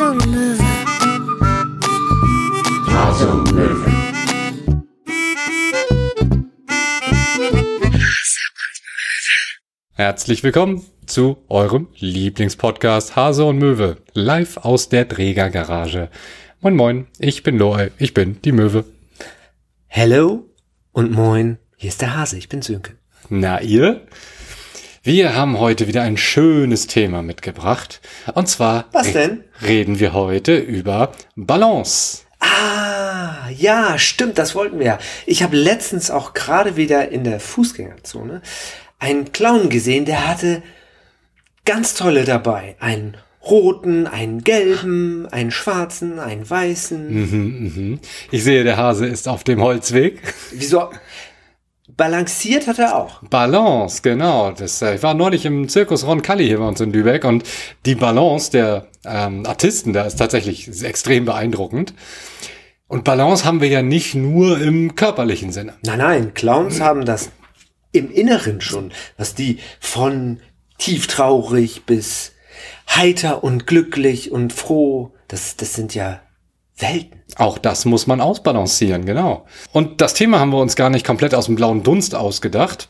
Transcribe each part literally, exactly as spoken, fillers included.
Hase und Möwe. Hase und Möwe. Herzlich willkommen zu eurem Lieblingspodcast Hase und Möwe, live aus der Trägergarage. Moin moin, ich bin Loe, ich bin die Möwe. Hello und moin, hier ist der Hase, ich bin Sönke. Na ihr? Wir haben heute wieder ein schönes Thema mitgebracht und zwar Was denn? reden wir heute über Balance. Ah, ja, stimmt, das wollten wir ja. Ich habe letztens auch gerade wieder in der Fußgängerzone einen Clown gesehen, der hatte ganz tolle dabei. Einen roten, einen gelben, einen schwarzen, einen weißen. Mhm, mh. Ich sehe, der Hase ist auf dem Holzweg. Wieso? Balanciert hat er auch. Balance, genau. Das, ich war neulich im Zirkus Roncalli hier bei uns in Lübeck und die Balance der ähm, Artisten da ist tatsächlich extrem beeindruckend. Und Balance haben wir ja nicht nur im körperlichen Sinne. Nein, nein, Clowns haben das im Inneren schon, was die von tieftraurig bis heiter und glücklich und froh, das, das sind ja Welten. Auch das muss man ausbalancieren, genau. Und das Thema haben wir uns gar nicht komplett aus dem blauen Dunst ausgedacht.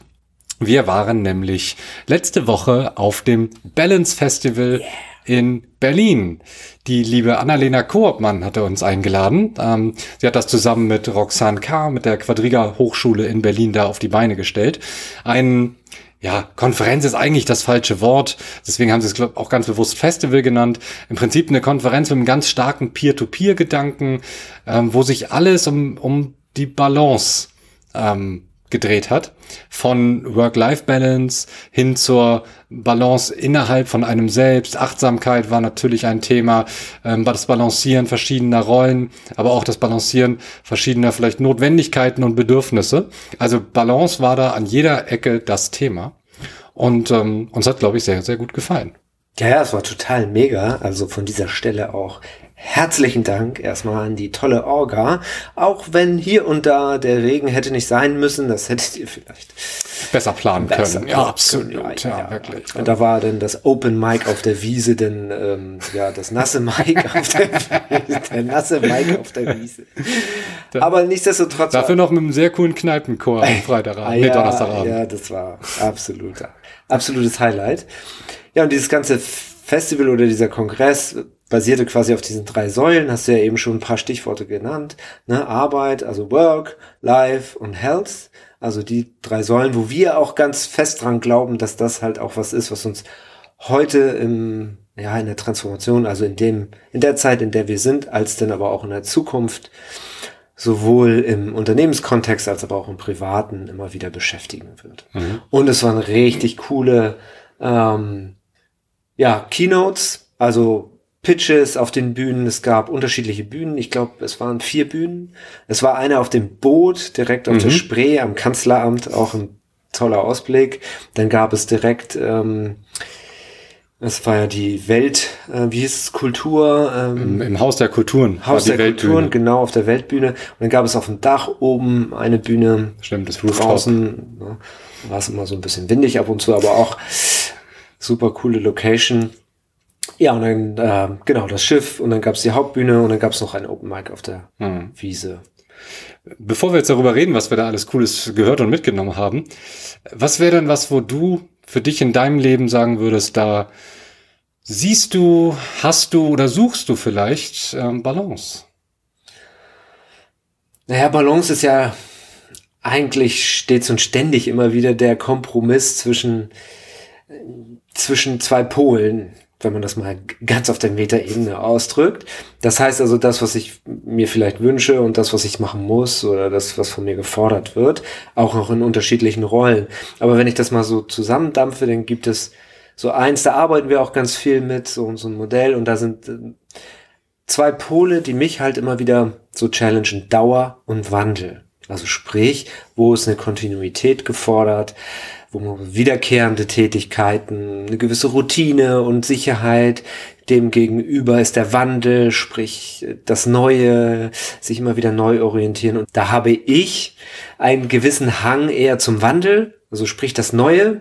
Wir waren nämlich letzte Woche auf dem Balance Festival yeah. in Berlin. Die liebe Annalena Koopmann hatte uns eingeladen. Ähm, sie hat das zusammen mit Roxanne K. mit der Quadriga Hochschule in Berlin da auf die Beine gestellt. Ein, ja, Konferenz ist eigentlich das falsche Wort. Deswegen haben sie es, glaube ich, auch ganz bewusst Festival genannt. Im Prinzip eine Konferenz mit einem ganz starken Peer-to-Peer-Gedanken, ähm, wo sich alles um, um die Balance ähm, gedreht hat. Von Work-Life-Balance hin zur Balance innerhalb von einem selbst. Achtsamkeit war natürlich ein Thema, ähm, das Balancieren verschiedener Rollen, aber auch das Balancieren verschiedener vielleicht Notwendigkeiten und Bedürfnisse. Also Balance war da an jeder Ecke das Thema. Und ähm, uns hat, glaube ich, sehr, sehr gut gefallen. Ja, ja, es war total mega. Also von dieser Stelle auch herzlichen Dank erstmal an die tolle Orga, auch wenn hier und da der Regen hätte nicht sein müssen, das hättet ihr vielleicht besser planen besser können. Ja, absolut, können. Ja, ja, wirklich. Und da war dann das Open Mic auf der Wiese, denn ähm, ja, das nasse Mic auf der Wiese, der nasse Mic auf der Wiese. Aber nichtsdestotrotz dafür noch mit einem sehr coolen Kneipenchor am Freitagabend, ja, Donnerstagabend. Ja, das war absolut, absolutes Highlight. Ja, und dieses ganze Festival oder dieser Kongress basierte quasi auf diesen drei Säulen, hast du ja eben schon ein paar Stichworte genannt, ne? Arbeit, also Work, Life und Health, also die drei Säulen, wo wir auch ganz fest dran glauben, dass das halt auch was ist, was uns heute im, ja, in der Transformation, also in dem, in der Zeit, in der wir sind, als dann aber auch in der Zukunft, sowohl im Unternehmenskontext als aber auch im Privaten immer wieder beschäftigen wird. Mhm. Und es waren richtig coole, ähm, ja, Keynotes, also Pitches auf den Bühnen, es gab unterschiedliche Bühnen, ich glaube, es waren vier Bühnen. Es war eine auf dem Boot, direkt auf mhm. der Spree, am Kanzleramt, auch ein toller Ausblick. Dann gab es direkt, ähm, es war ja die Welt, äh, wie hieß es, Kultur? Ähm, Im, Im Haus der Kulturen. Haus der Weltbühne. Kulturen, genau, auf der Weltbühne. Und dann gab es auf dem Dach oben eine Bühne. Stimmt, das Rooftop. Draußen, ne? Da war es immer so ein bisschen windig ab und zu, aber auch super coole Location. Ja, und dann, äh, genau, das Schiff und dann gab's die Hauptbühne und dann gab's noch ein Open Mic auf der mhm. Wiese. Bevor wir jetzt darüber reden, was wir da alles Cooles gehört und mitgenommen haben, was wäre denn was, wo du für dich in deinem Leben sagen würdest, da siehst du, hast du oder suchst du vielleicht ähm, Balance? Naja, Balance ist ja eigentlich stets und ständig immer wieder der Kompromiss zwischen, äh, zwischen zwei Polen, wenn man das mal ganz auf der Metaebene ausdrückt. Das heißt also, das, was ich mir vielleicht wünsche und das, was ich machen muss oder das, was von mir gefordert wird, auch noch in unterschiedlichen Rollen. Aber wenn ich das mal so zusammendampfe, dann gibt es so eins, da arbeiten wir auch ganz viel mit, so, so ein Modell und da sind zwei Pole, die mich halt immer wieder so challengen, Dauer und Wandel. Also sprich, wo ist eine Kontinuität gefordert, wo man wiederkehrende Tätigkeiten, eine gewisse Routine und Sicherheit, demgegenüber ist der Wandel, sprich das Neue, sich immer wieder neu orientieren. Und da habe ich einen gewissen Hang eher zum Wandel, also sprich das Neue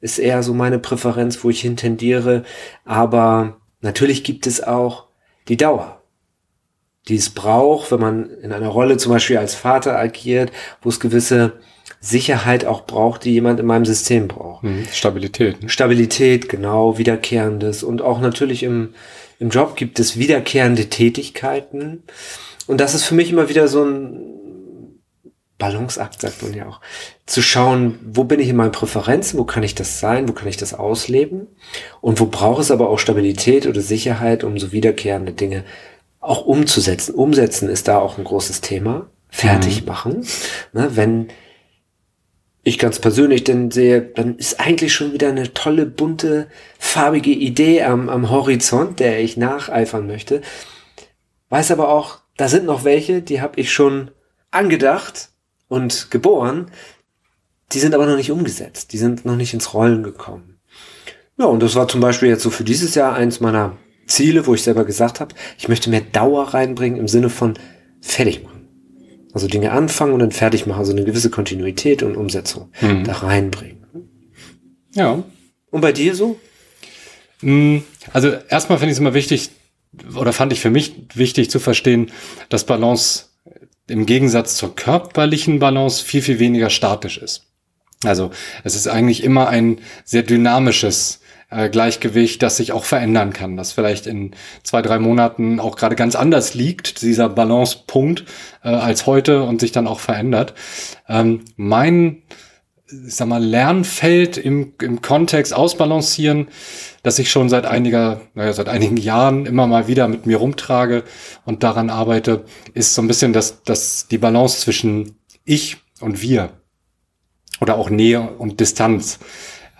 ist eher so meine Präferenz, wo ich hintendiere. Aber natürlich gibt es auch die Dauer, die es braucht, wenn man in einer Rolle zum Beispiel als Vater agiert, wo es gewisse Sicherheit auch braucht, die jemand in meinem System braucht. Stabilität. Ne? Stabilität, genau, Wiederkehrendes. Und auch natürlich im, im Job gibt es wiederkehrende Tätigkeiten. Und das ist für mich immer wieder so ein Balanceakt, sagt man ja auch, zu schauen, wo bin ich in meinen Präferenzen, wo kann ich das sein, wo kann ich das ausleben und wo braucht es aber auch Stabilität oder Sicherheit, um so wiederkehrende Dinge auch umzusetzen. Umsetzen ist da auch ein großes Thema. Fertig machen. Mhm. Ne, wenn ich ganz persönlich denn sehe, dann ist eigentlich schon wieder eine tolle, bunte, farbige Idee am, am Horizont, der ich nacheifern möchte. Weiß aber auch, da sind noch welche, die habe ich schon angedacht und geboren, die sind aber noch nicht umgesetzt, die sind noch nicht ins Rollen gekommen. Ja, und das war zum Beispiel jetzt so für dieses Jahr eins meiner Ziele, wo ich selber gesagt habe, ich möchte mehr Dauer reinbringen im Sinne von fertig machen. Also Dinge anfangen und dann fertig machen, also eine gewisse Kontinuität und Umsetzung mhm. da reinbringen. Ja. Und bei dir so? Also erstmal finde ich es immer wichtig, oder fand ich für mich wichtig zu verstehen, dass Balance im Gegensatz zur körperlichen Balance viel, viel weniger statisch ist. Also es ist eigentlich immer ein sehr dynamisches äh, Gleichgewicht, das sich auch verändern kann, das vielleicht in zwei, drei Monaten auch gerade ganz anders liegt, dieser Balancepunkt äh, als heute und sich dann auch verändert. Ähm, mein, ich sag mal, Lernfeld im, im Kontext ausbalancieren, das ich schon seit einiger, naja, seit einigen Jahren immer mal wieder mit mir rumtrage und daran arbeite, ist so ein bisschen das, das, die Balance zwischen ich und wir oder auch Nähe und Distanz.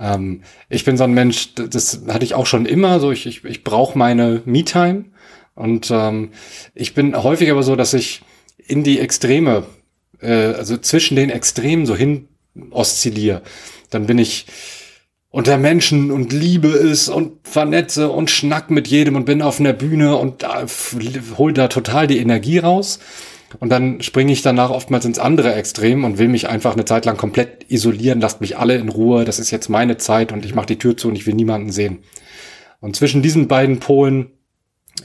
Ähm, ich bin so ein Mensch, das hatte ich auch schon immer, so ich, ich, ich brauche meine Me-Time und ähm, ich bin häufig aber so, dass ich in die Extreme, äh, also zwischen den Extremen so hin oszilliere. Dann bin ich unter Menschen und liebe es und vernetze und schnack mit jedem und bin auf einer Bühne und hol da total die Energie raus. Und dann springe ich danach oftmals ins andere Extrem und will mich einfach eine Zeit lang komplett isolieren, lasst mich alle in Ruhe, das ist jetzt meine Zeit und ich mache die Tür zu und ich will niemanden sehen. Und zwischen diesen beiden Polen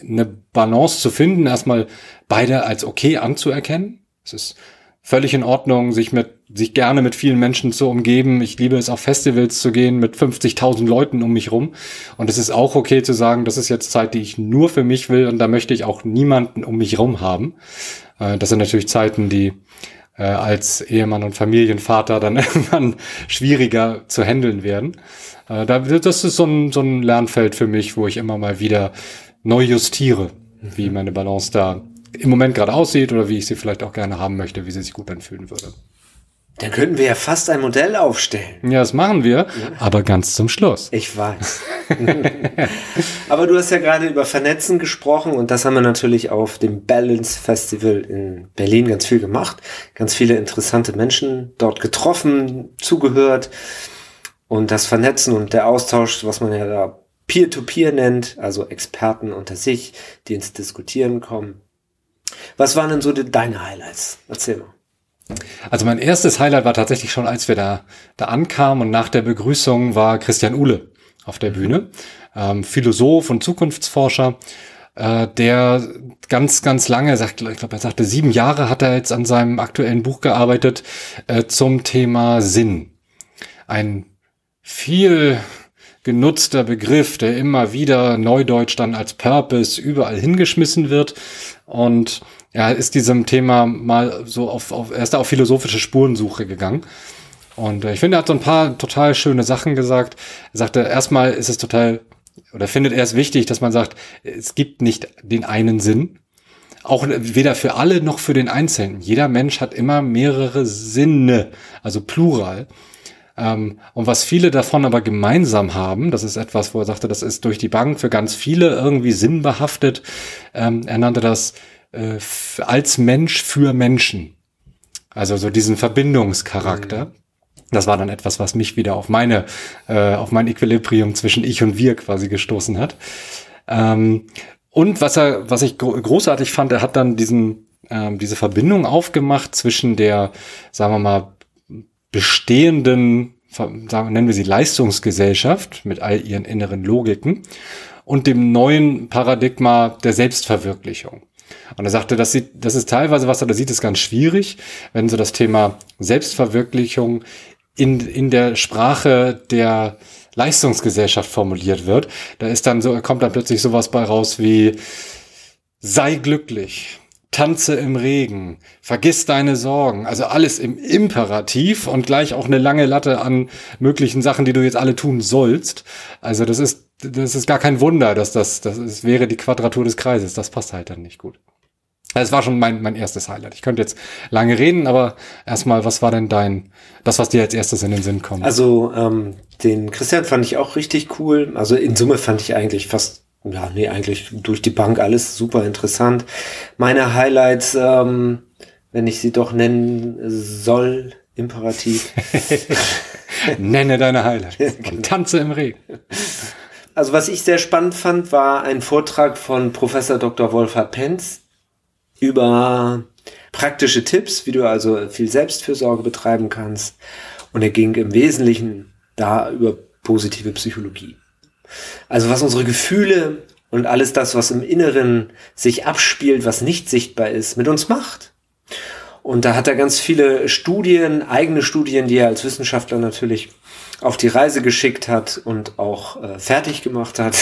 eine Balance zu finden, erstmal beide als okay anzuerkennen. Es ist völlig in Ordnung, sich mit sich gerne mit vielen Menschen zu umgeben. Ich liebe es, auf Festivals zu gehen mit fünfzigtausend Leuten um mich rum. Und es ist auch okay zu sagen, das ist jetzt Zeit, die ich nur für mich will und da möchte ich auch niemanden um mich rum haben. Das sind natürlich Zeiten, die als Ehemann und Familienvater dann irgendwann schwieriger zu handeln werden. Das ist so ein, so ein Lernfeld für mich, wo ich immer mal wieder neu justiere, wie meine Balance da im Moment gerade aussieht oder wie ich sie vielleicht auch gerne haben möchte, wie sie sich gut anfühlen würde. Dann könnten wir ja fast ein Modell aufstellen. Ja, das machen wir, ja. Aber ganz zum Schluss. Ich weiß. Aber du hast ja gerade über Vernetzen gesprochen und das haben wir natürlich auf dem Balance Festival in Berlin ganz viel gemacht. Ganz viele interessante Menschen dort getroffen, zugehört und das Vernetzen und der Austausch, was man ja da Peer-to-Peer nennt, also Experten unter sich, die ins Diskutieren kommen. Was waren denn so deine Highlights? Erzähl mal. Also mein erstes Highlight war tatsächlich schon, als wir da, da ankamen und nach der Begrüßung war Christian Uhle auf der Bühne, ähm, Philosoph und Zukunftsforscher, äh, der ganz, ganz lange, sagt, ich glaube, er sagte, sieben Jahre hat er jetzt an seinem aktuellen Buch gearbeitet äh, zum Thema Sinn. Ein viel genutzter Begriff, der immer wieder neudeutsch dann als Purpose überall hingeschmissen wird und ja, ist diesem Thema mal so auf, auf, er ist da auf philosophische Spurensuche gegangen. Und ich finde, er hat so ein paar total schöne Sachen gesagt. Er sagte, erstmal ist es total, oder findet er es wichtig, dass man sagt, es gibt nicht den einen Sinn. Auch weder für alle noch für den Einzelnen. Jeder Mensch hat immer mehrere Sinne, also plural. Und was viele davon aber gemeinsam haben, das ist etwas, wo er sagte, das ist durch die Bank für ganz viele irgendwie sinnbehaftet. Er nannte das als Mensch für Menschen. Also so diesen Verbindungscharakter. Das war dann etwas, was mich wieder auf meine, äh, auf mein Equilibrium zwischen ich und wir quasi gestoßen hat. Ähm, und was er, was ich gro- großartig fand, er hat dann diesen, ähm, diese Verbindung aufgemacht zwischen der, sagen wir mal, bestehenden, sagen, nennen wir sie Leistungsgesellschaft mit all ihren inneren Logiken und dem neuen Paradigma der Selbstverwirklichung. Und er sagte, das, sieht, das ist teilweise, was er da sieht, ist ganz schwierig, wenn so das Thema Selbstverwirklichung in, in der Sprache der Leistungsgesellschaft formuliert wird. Da ist dann so, kommt dann plötzlich sowas bei raus wie: Sei glücklich, tanze im Regen, vergiss deine Sorgen. Also alles im Imperativ und gleich auch eine lange Latte an möglichen Sachen, die du jetzt alle tun sollst. Also das ist, das ist gar kein Wunder, dass das, das ist, wäre die Quadratur des Kreises. Das passt halt dann nicht gut. Das war schon mein, mein erstes Highlight. Ich könnte jetzt lange reden, aber erstmal, was war denn dein, das, was dir als erstes in den Sinn kommt? Also ähm, den Christian fand ich auch richtig cool. Also in Summe fand ich eigentlich fast, ja, nee, eigentlich durch die Bank alles super interessant. Meine Highlights, ähm, wenn ich sie doch nennen soll, imperativ. Nenne deine Highlights und tanze im Regen. Also was ich sehr spannend fand, war ein Vortrag von Professor Doktor Wolfhard Penz über praktische Tipps, wie du also viel Selbstfürsorge betreiben kannst. Und er ging im Wesentlichen da über positive Psychologie. Also was unsere Gefühle und alles das, was im Inneren sich abspielt, was nicht sichtbar ist, mit uns macht. Und da hat er ganz viele Studien, eigene Studien, die er als Wissenschaftler natürlich auf die Reise geschickt hat und auch äh, fertig gemacht hat,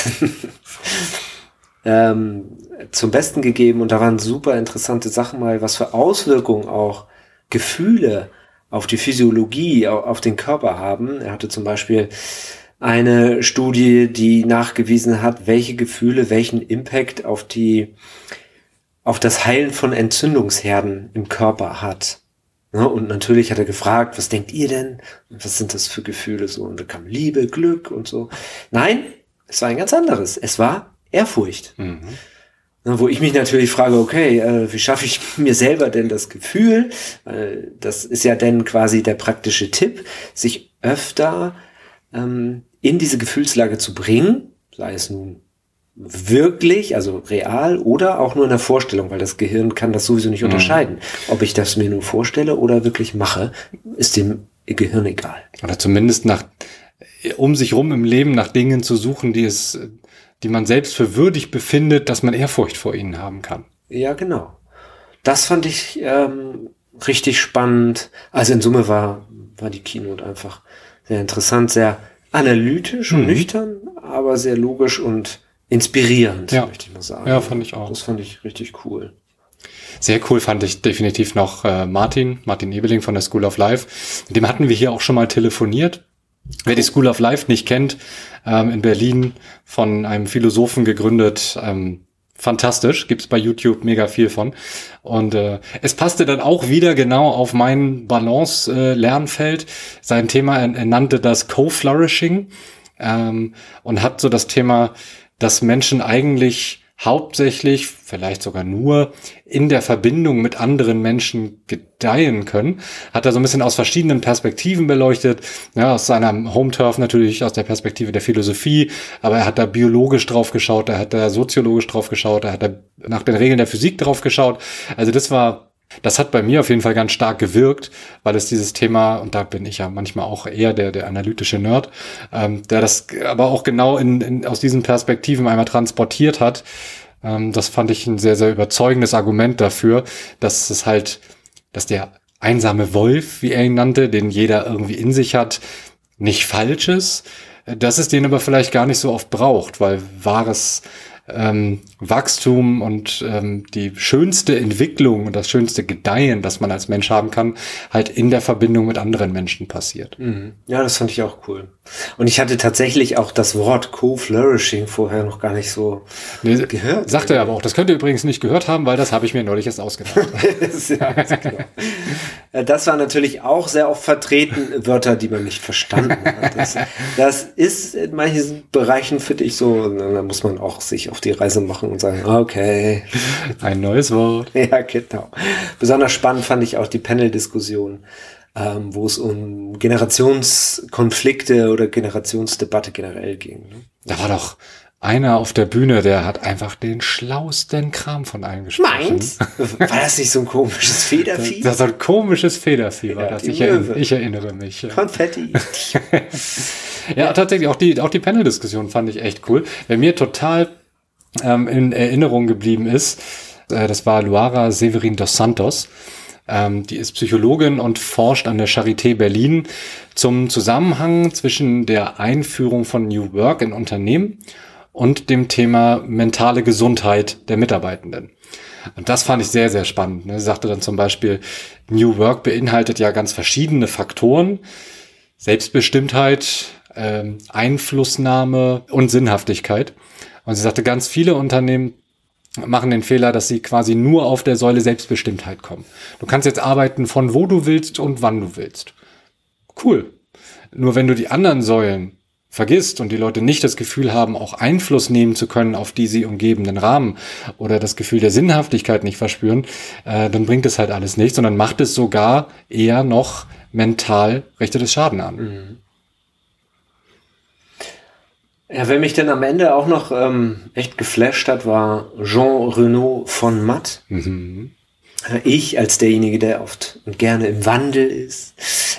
Ähm, zum Besten gegeben, und da waren super interessante Sachen mal, was für Auswirkungen auch Gefühle auf die Physiologie, auf den Körper haben. Er hatte zum Beispiel eine Studie, die nachgewiesen hat, welche Gefühle welchen Impact auf die, auf das Heilen von Entzündungsherden im Körper hat. Und natürlich hat er gefragt, was denkt ihr denn? Was sind das für Gefühle? So, und da kam Liebe, Glück und so. Nein, es war ein ganz anderes. Es war Ehrfurcht. Mhm. Wo ich mich natürlich frage, okay, äh, wie schaffe ich mir selber denn das Gefühl? Äh, das ist ja dann quasi der praktische Tipp, sich öfter ähm, in diese Gefühlslage zu bringen, sei es nun wirklich, also real, oder auch nur in der Vorstellung, weil das Gehirn kann das sowieso nicht mhm. unterscheiden. Ob ich das mir nur vorstelle oder wirklich mache, ist dem Gehirn egal. Oder zumindest nach, um sich rum im Leben nach Dingen zu suchen, die es... die man selbst für würdig befindet, dass man Ehrfurcht vor ihnen haben kann. Ja, genau. Das fand ich ähm, richtig spannend. Also in Summe war war die Keynote einfach sehr interessant, sehr analytisch und mhm. nüchtern, aber sehr logisch und inspirierend, ja. möchte ich mal sagen. Ja, fand ich auch. Das fand ich richtig cool. Sehr cool fand ich definitiv noch äh, Martin, Martin Ebeling von der School of Life. Mit dem hatten wir hier auch schon mal telefoniert. Wer die School of Life nicht kennt, ähm, in Berlin von einem Philosophen gegründet, ähm, fantastisch, gibt's bei YouTube mega viel von. Und äh, es passte dann auch wieder genau auf mein Balance-Lernfeld. Äh, Sein Thema, er, er nannte das Co-Flourishing ähm, und hat so das Thema, dass Menschen eigentlich hauptsächlich, vielleicht sogar nur, in der Verbindung mit anderen Menschen gedeihen können. Hat er so ein bisschen aus verschiedenen Perspektiven beleuchtet, ja, aus seinem Home-Turf natürlich, aus der Perspektive der Philosophie, aber er hat da biologisch drauf geschaut, er hat da soziologisch drauf geschaut, er hat da nach den Regeln der Physik drauf geschaut. Also das war... Das hat bei mir auf jeden Fall ganz stark gewirkt, weil es dieses Thema, und da bin ich ja manchmal auch eher der, der analytische Nerd, ähm, der das aber auch genau in, in, aus diesen Perspektiven einmal transportiert hat. Ähm, das fand ich ein sehr, sehr überzeugendes Argument dafür, dass es halt, dass der einsame Wolf, wie er ihn nannte, den jeder irgendwie in sich hat, nicht falsch ist, dass es den aber vielleicht gar nicht so oft braucht, weil wahres Ähm, Wachstum und ähm, die schönste Entwicklung und das schönste Gedeihen, das man als Mensch haben kann, halt in der Verbindung mit anderen Menschen passiert. Mhm. Ja, das fand ich auch cool. Und ich hatte tatsächlich auch das Wort Co-Flourishing vorher noch gar nicht so nee, gehört. Sagte er aber auch, das könnt ihr übrigens nicht gehört haben, weil das habe ich mir neulich erst ausgedacht. Ja, genau. Das war natürlich auch sehr oft vertreten, Wörter, die man nicht verstanden hat. Das, das ist in manchen Bereichen, finde ich, so, da muss man auch sich auf die Reise machen und sagen, okay. Ein neues Wort. Ja, genau. Besonders spannend fand ich auch die Panel-Diskussion, ähm, wo es um Generationskonflikte oder Generationsdebatte generell ging. Ne? Da war doch einer auf der Bühne, der hat einfach den schlauesten Kram von allen gesprochen. Meins? War das nicht so ein komisches Federvieh? Das war so ein komisches Federvieh, war das. Ich, erinn, ich erinnere mich. Konfetti. Ja, tatsächlich, auch die, auch die Panel-Diskussion fand ich echt cool. Wer mir total ähm, in Erinnerung geblieben ist, äh, das war Luara Severin dos Santos. Ähm, die ist Psychologin und forscht an der Charité Berlin zum Zusammenhang zwischen der Einführung von New Work in Unternehmen und dem Thema mentale Gesundheit der Mitarbeitenden. Und das fand ich sehr, sehr spannend. Sie sagte dann zum Beispiel, New Work beinhaltet ja ganz verschiedene Faktoren. Selbstbestimmtheit, ähm, Einflussnahme und Sinnhaftigkeit. Und sie sagte, ganz viele Unternehmen machen den Fehler, dass sie quasi nur auf der Säule Selbstbestimmtheit kommen. Du kannst jetzt arbeiten von wo du willst und wann du willst. Cool. Nur wenn du die anderen Säulen vergisst und die Leute nicht das Gefühl haben, auch Einfluss nehmen zu können auf die sie umgebenden Rahmen oder das Gefühl der Sinnhaftigkeit nicht verspüren, äh, dann bringt es halt alles nichts, sondern macht es sogar eher noch mental richtetes Schaden an. Ja, wer mich dann am Ende auch noch ähm, echt geflasht hat, war Jean-Remy von Matt. Mhm. Ich als derjenige, der oft und gerne im Wandel ist,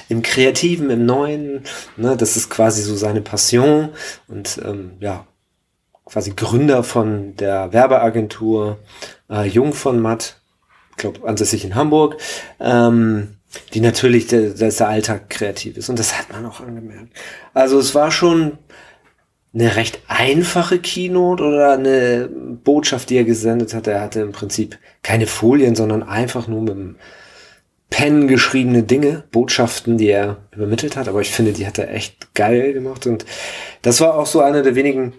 im Kreativen, im Neuen, ne, das ist quasi so seine Passion und ähm, ja, quasi Gründer von der Werbeagentur äh, Jung von Matt, ich glaube ansässig in Hamburg, ähm, die natürlich, dass der Alltag kreativ ist und das hat man auch angemerkt. Also es war schon eine recht einfache Keynote oder eine Botschaft, die er gesendet hat. Er hatte im Prinzip keine Folien, sondern einfach nur mit dem Pen geschriebene Dinge, Botschaften, die er übermittelt hat. Aber ich finde, die hat er echt geil gemacht. Und das war auch so einer der wenigen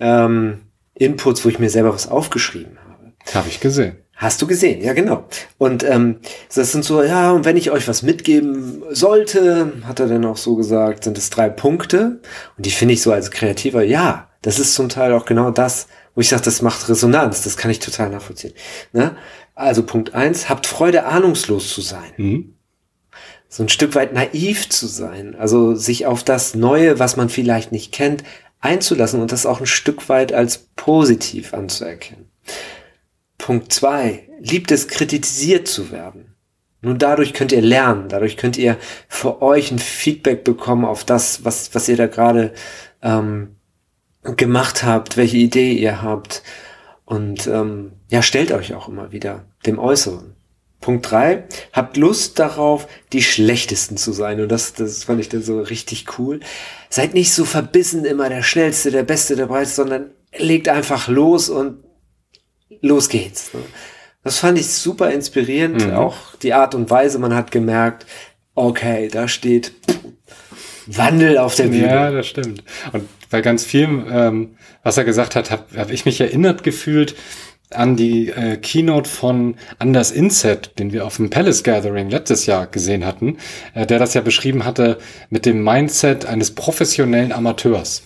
ähm, Inputs, wo ich mir selber was aufgeschrieben habe. Habe ich gesehen. Hast du gesehen, ja genau. Und ähm, das sind so, ja, und wenn ich euch was mitgeben sollte, hat er dann auch so gesagt, sind es drei Punkte. Und die finde ich so als Kreativer, ja, das ist zum Teil auch genau das, wo ich sage, das macht Resonanz, das kann ich total nachvollziehen. Ne? Also Punkt eins, habt Freude, ahnungslos zu sein. Mhm. So ein Stück weit naiv zu sein, also sich auf das Neue, was man vielleicht nicht kennt, einzulassen und das auch ein Stück weit als positiv anzuerkennen. Punkt zwei, liebt es, kritisiert zu werden. Nur dadurch könnt ihr lernen, dadurch könnt ihr für euch ein Feedback bekommen auf das, was was ihr da gerade ähm, gemacht habt, welche Idee ihr habt. Und ähm, ja, stellt euch auch immer wieder dem Äußeren. Punkt drei, habt Lust darauf, die Schlechtesten zu sein. Und das, das fand ich dann so richtig cool. Seid nicht so verbissen immer der Schnellste, der Beste, der Breiteste, sondern legt einfach los und los geht's. Das fand ich super inspirierend, mhm. auch die Art und Weise, man hat gemerkt, okay, da steht Wandel auf der Bühne. Ja, das stimmt. Und bei ganz vielem, ähm, was er gesagt hat, habe hab ich mich erinnert gefühlt an die äh, Keynote von Anders Inset, den wir auf dem Palace Gathering letztes Jahr gesehen hatten, äh, der das ja beschrieben hatte mit dem Mindset eines professionellen Amateurs.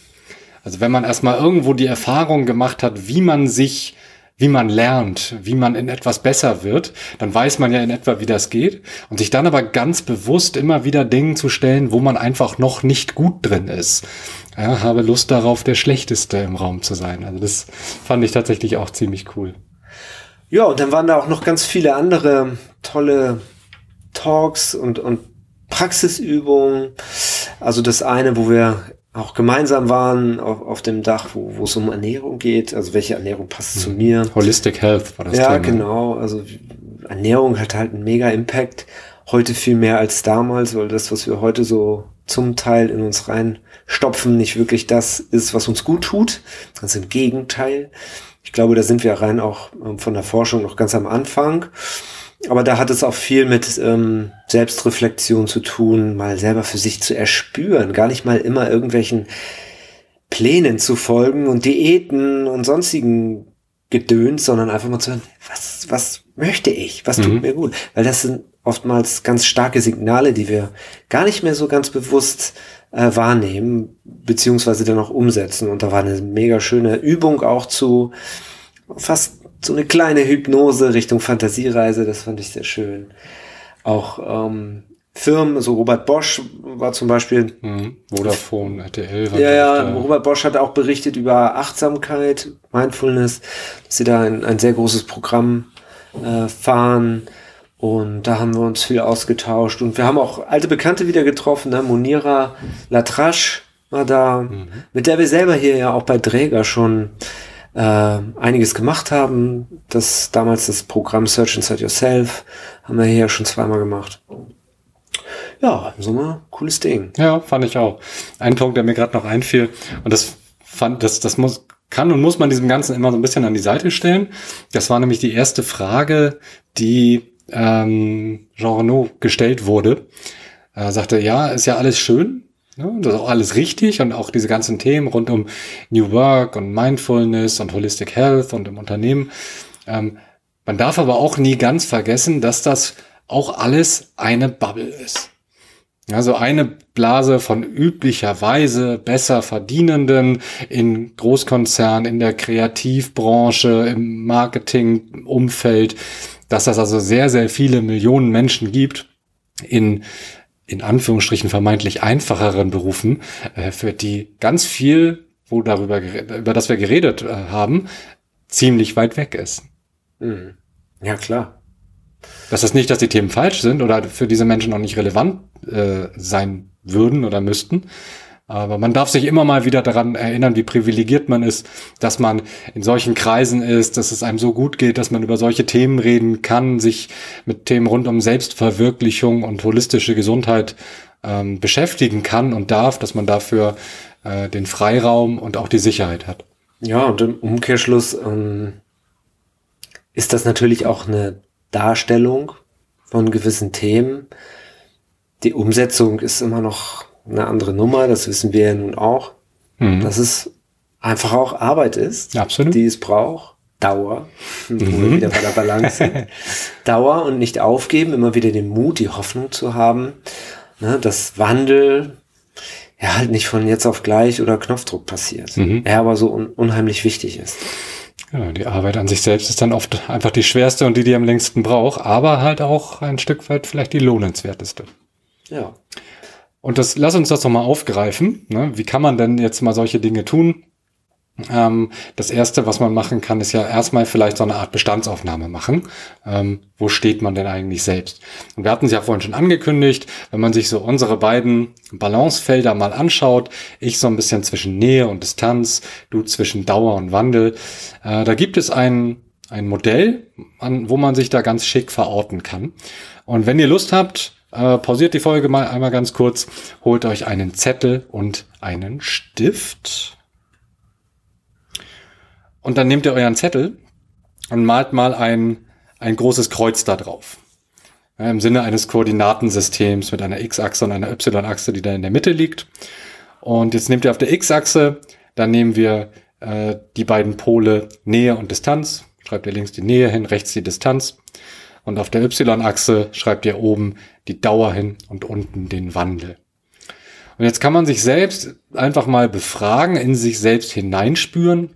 Also wenn man erstmal irgendwo die Erfahrung gemacht hat, wie man sich wie man lernt, wie man in etwas besser wird, dann weiß man ja in etwa, wie das geht. Und sich dann aber ganz bewusst immer wieder Dingen zu stellen, wo man einfach noch nicht gut drin ist. Ja, habe Lust darauf, der Schlechteste im Raum zu sein. Also das fand ich tatsächlich auch ziemlich cool. Ja, und dann waren da auch noch ganz viele andere tolle Talks und, und Praxisübungen. Also das eine, wo wir auch gemeinsam waren auf, auf dem Dach, wo, wo es um Ernährung geht, also welche Ernährung passt mhm. zu mir. Holistic Health war das ja, Thema. Ja, genau, also Ernährung hat halt einen mega Impact, heute viel mehr als damals, weil das, was wir heute so zum Teil in uns reinstopfen, nicht wirklich das ist, was uns gut tut, ganz im Gegenteil. Ich glaube, da sind wir rein auch von der Forschung noch ganz am Anfang. Aber da hat es auch viel mit ähm, Selbstreflexion zu tun, mal selber für sich zu erspüren, gar nicht mal immer irgendwelchen Plänen zu folgen und Diäten und sonstigen Gedöns, sondern einfach mal zu hören, was, was möchte ich, was mhm. tut mir gut? Weil das sind oftmals ganz starke Signale, die wir gar nicht mehr so ganz bewusst äh, wahrnehmen, beziehungsweise dann auch umsetzen. Und da war eine mega schöne Übung auch zu fast so eine kleine Hypnose Richtung Fantasiereise, das fand ich sehr schön. Auch ähm, Firmen, so Robert Bosch war zum Beispiel... Mhm. Vodafone, R T L... Ja, ja, Robert Bosch hat auch berichtet über Achtsamkeit, Mindfulness, dass sie da ein, ein sehr großes Programm äh, fahren und da haben wir uns viel ausgetauscht und wir haben auch alte Bekannte wieder getroffen, ne? Monira Latrasch, war da, mhm. mit der wir selber hier ja auch bei Dräger schon äh, einiges gemacht haben. Das damals das Programm Search Inside Yourself haben wir hier ja schon zweimal gemacht. Ja, im Sommer cooles Ding. Ja, fand ich auch. Ein Punkt, der mir gerade noch einfiel, und das fand, das, das muss, kann und muss man diesem Ganzen immer so ein bisschen an die Seite stellen. Das war nämlich die erste Frage, die ähm, Jean Renoir gestellt wurde. Er sagte, ja, ist ja alles schön, ne? Das ist auch alles richtig und auch diese ganzen Themen rund um New Work und Mindfulness und Holistic Health und im Unternehmen. Ähm, man darf aber auch nie ganz vergessen, dass das auch alles eine Bubble ist. Also eine Blase von üblicherweise besser Verdienenden in Großkonzernen, in der Kreativbranche, im Marketingumfeld, dass das also sehr, sehr viele Millionen Menschen gibt in, in Anführungsstrichen vermeintlich einfacheren Berufen, für die ganz viel, wo darüber, über das wir geredet haben, ziemlich weit weg ist. Ja, klar. Das ist nicht, dass die Themen falsch sind oder für diese Menschen noch nicht relevant äh, sein würden oder müssten. Aber man darf sich immer mal wieder daran erinnern, wie privilegiert man ist, dass man in solchen Kreisen ist, dass es einem so gut geht, dass man über solche Themen reden kann, sich mit Themen rund um Selbstverwirklichung und holistische Gesundheit ähm, beschäftigen kann und darf, dass man dafür äh, den Freiraum und auch die Sicherheit hat. Ja, und im Umkehrschluss ähm, ist das natürlich auch eine Darstellung von gewissen Themen. Die Umsetzung ist immer noch eine andere Nummer, das wissen wir ja nun auch, mhm. dass es einfach auch Arbeit ist, absolut. Die es braucht. Dauer, mhm. wo wir wieder bei der Balance sind. Dauer und nicht aufgeben, immer wieder den Mut, die Hoffnung zu haben, ne, dass Wandel ja halt nicht von jetzt auf gleich oder Knopfdruck passiert, mhm. er aber so un- unheimlich wichtig ist. Ja, die Arbeit an sich selbst ist dann oft einfach die schwerste und die, die am längsten braucht, aber halt auch ein Stück weit vielleicht die lohnenswerteste. Ja. Und das, lass uns das nochmal aufgreifen. Ne? Wie kann man denn jetzt mal solche Dinge tun? Ähm, das Erste, was man machen kann, ist ja erstmal vielleicht so eine Art Bestandsaufnahme machen. Ähm, wo steht man denn eigentlich selbst? Und wir hatten es ja vorhin schon angekündigt, wenn man sich so unsere beiden Balancefelder mal anschaut, ich so ein bisschen zwischen Nähe und Distanz, du zwischen Dauer und Wandel, äh, da gibt es ein, ein Modell, an, wo man sich da ganz schick verorten kann. Und wenn ihr Lust habt, äh, pausiert die Folge mal einmal ganz kurz, holt euch einen Zettel und einen Stift. Und dann nehmt ihr euren Zettel und malt mal ein, ein großes Kreuz da drauf. Ja, im Sinne eines Koordinatensystems mit einer X-Achse und einer Y-Achse, die da in der Mitte liegt. Und jetzt nehmt ihr auf der X-Achse, dann nehmen wir äh, die beiden Pole Nähe und Distanz. Schreibt ihr links die Nähe hin, rechts die Distanz. Und auf der Y-Achse schreibt ihr oben die Dauer hin und unten den Wandel. Und jetzt kann man sich selbst einfach mal befragen, in sich selbst hineinspüren.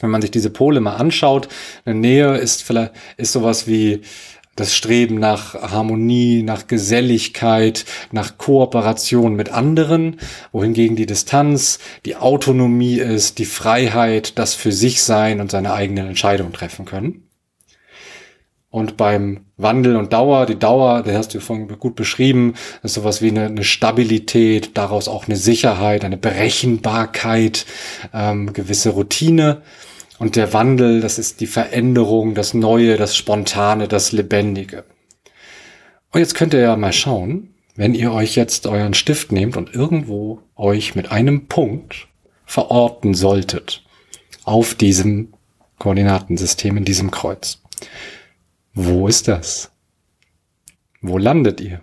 Wenn man sich diese Pole mal anschaut, eine Nähe ist vielleicht, ist sowas wie das Streben nach Harmonie, nach Geselligkeit, nach Kooperation mit anderen, wohingegen die Distanz, die Autonomie ist, die Freiheit, das für sich sein und seine eigenen Entscheidungen treffen können. Und beim Wandel und Dauer, die Dauer, das hast du vorhin gut beschrieben, ist sowas wie eine, eine Stabilität, daraus auch eine Sicherheit, eine Berechenbarkeit, ähm, gewisse Routine. Und der Wandel, das ist die Veränderung, das Neue, das Spontane, das Lebendige. Und jetzt könnt ihr ja mal schauen, wenn ihr euch jetzt euren Stift nehmt und irgendwo euch mit einem Punkt verorten solltet auf diesem Koordinatensystem, in diesem Kreuz. Wo ist das? Wo landet ihr?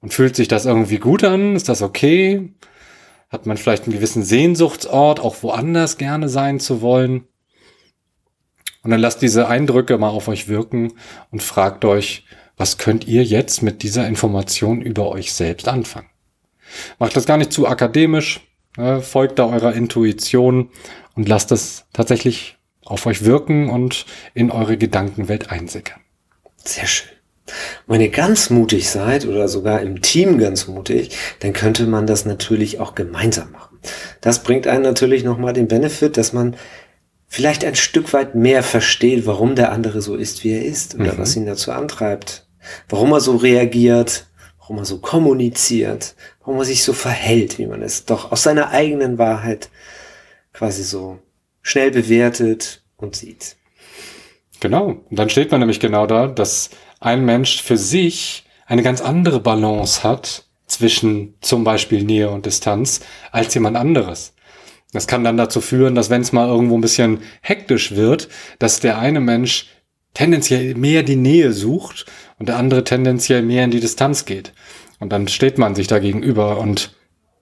Und fühlt sich das irgendwie gut an? Ist das okay? Hat man vielleicht einen gewissen Sehnsuchtsort, auch woanders gerne sein zu wollen? Und dann lasst diese Eindrücke mal auf euch wirken und fragt euch, was könnt ihr jetzt mit dieser Information über euch selbst anfangen? Macht das gar nicht zu akademisch, ne? Folgt da eurer Intuition und lasst das tatsächlich auf euch wirken und in eure Gedankenwelt einsickern. Sehr schön. Wenn ihr ganz mutig seid oder sogar im Team ganz mutig, dann könnte man das natürlich auch gemeinsam machen. Das bringt einen natürlich nochmal den Benefit, dass man vielleicht ein Stück weit mehr versteht, warum der andere so ist, wie er ist oder mhm. was ihn dazu antreibt, warum er so reagiert, warum er so kommuniziert, wo man sich so verhält, wie man es doch aus seiner eigenen Wahrheit quasi so schnell bewertet und sieht. Genau. Und dann steht man nämlich genau da, dass ein Mensch für sich eine ganz andere Balance hat zwischen zum Beispiel Nähe und Distanz als jemand anderes. Das kann dann dazu führen, dass wenn es mal irgendwo ein bisschen hektisch wird, dass der eine Mensch tendenziell mehr die Nähe sucht und der andere tendenziell mehr in die Distanz geht. Und dann steht man sich da gegenüber und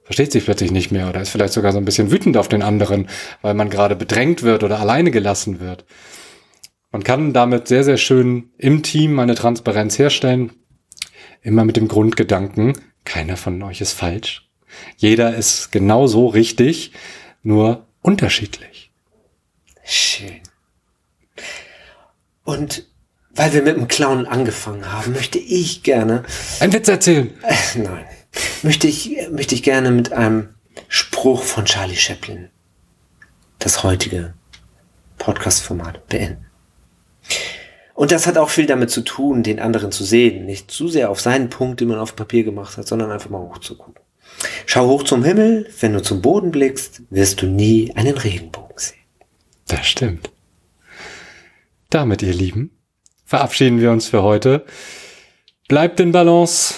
versteht sich plötzlich nicht mehr oder ist vielleicht sogar so ein bisschen wütend auf den anderen, weil man gerade bedrängt wird oder alleine gelassen wird. Man kann damit sehr, sehr schön im Team eine Transparenz herstellen. Immer mit dem Grundgedanken, keiner von euch ist falsch. Jeder ist genauso richtig, nur unterschiedlich. Schön. Und weil wir mit dem Clown angefangen haben, möchte ich gerne... Einen Witz erzählen! Äh, nein. Möchte ich, möchte ich gerne mit einem Spruch von Charlie Chaplin das heutige Podcast-Format beenden. Und das hat auch viel damit zu tun, den anderen zu sehen. Nicht zu sehr auf seinen Punkt, den man auf Papier gemacht hat, sondern einfach mal hochzugucken. Schau hoch zum Himmel, wenn du zum Boden blickst, wirst du nie einen Regenbogen sehen. Das stimmt. Damit, ihr Lieben, verabschieden wir uns für heute. Bleibt in Balance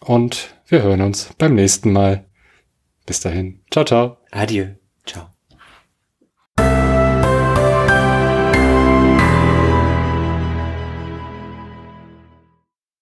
und wir hören uns beim nächsten Mal. Bis dahin. Ciao, ciao. Adieu. Ciao.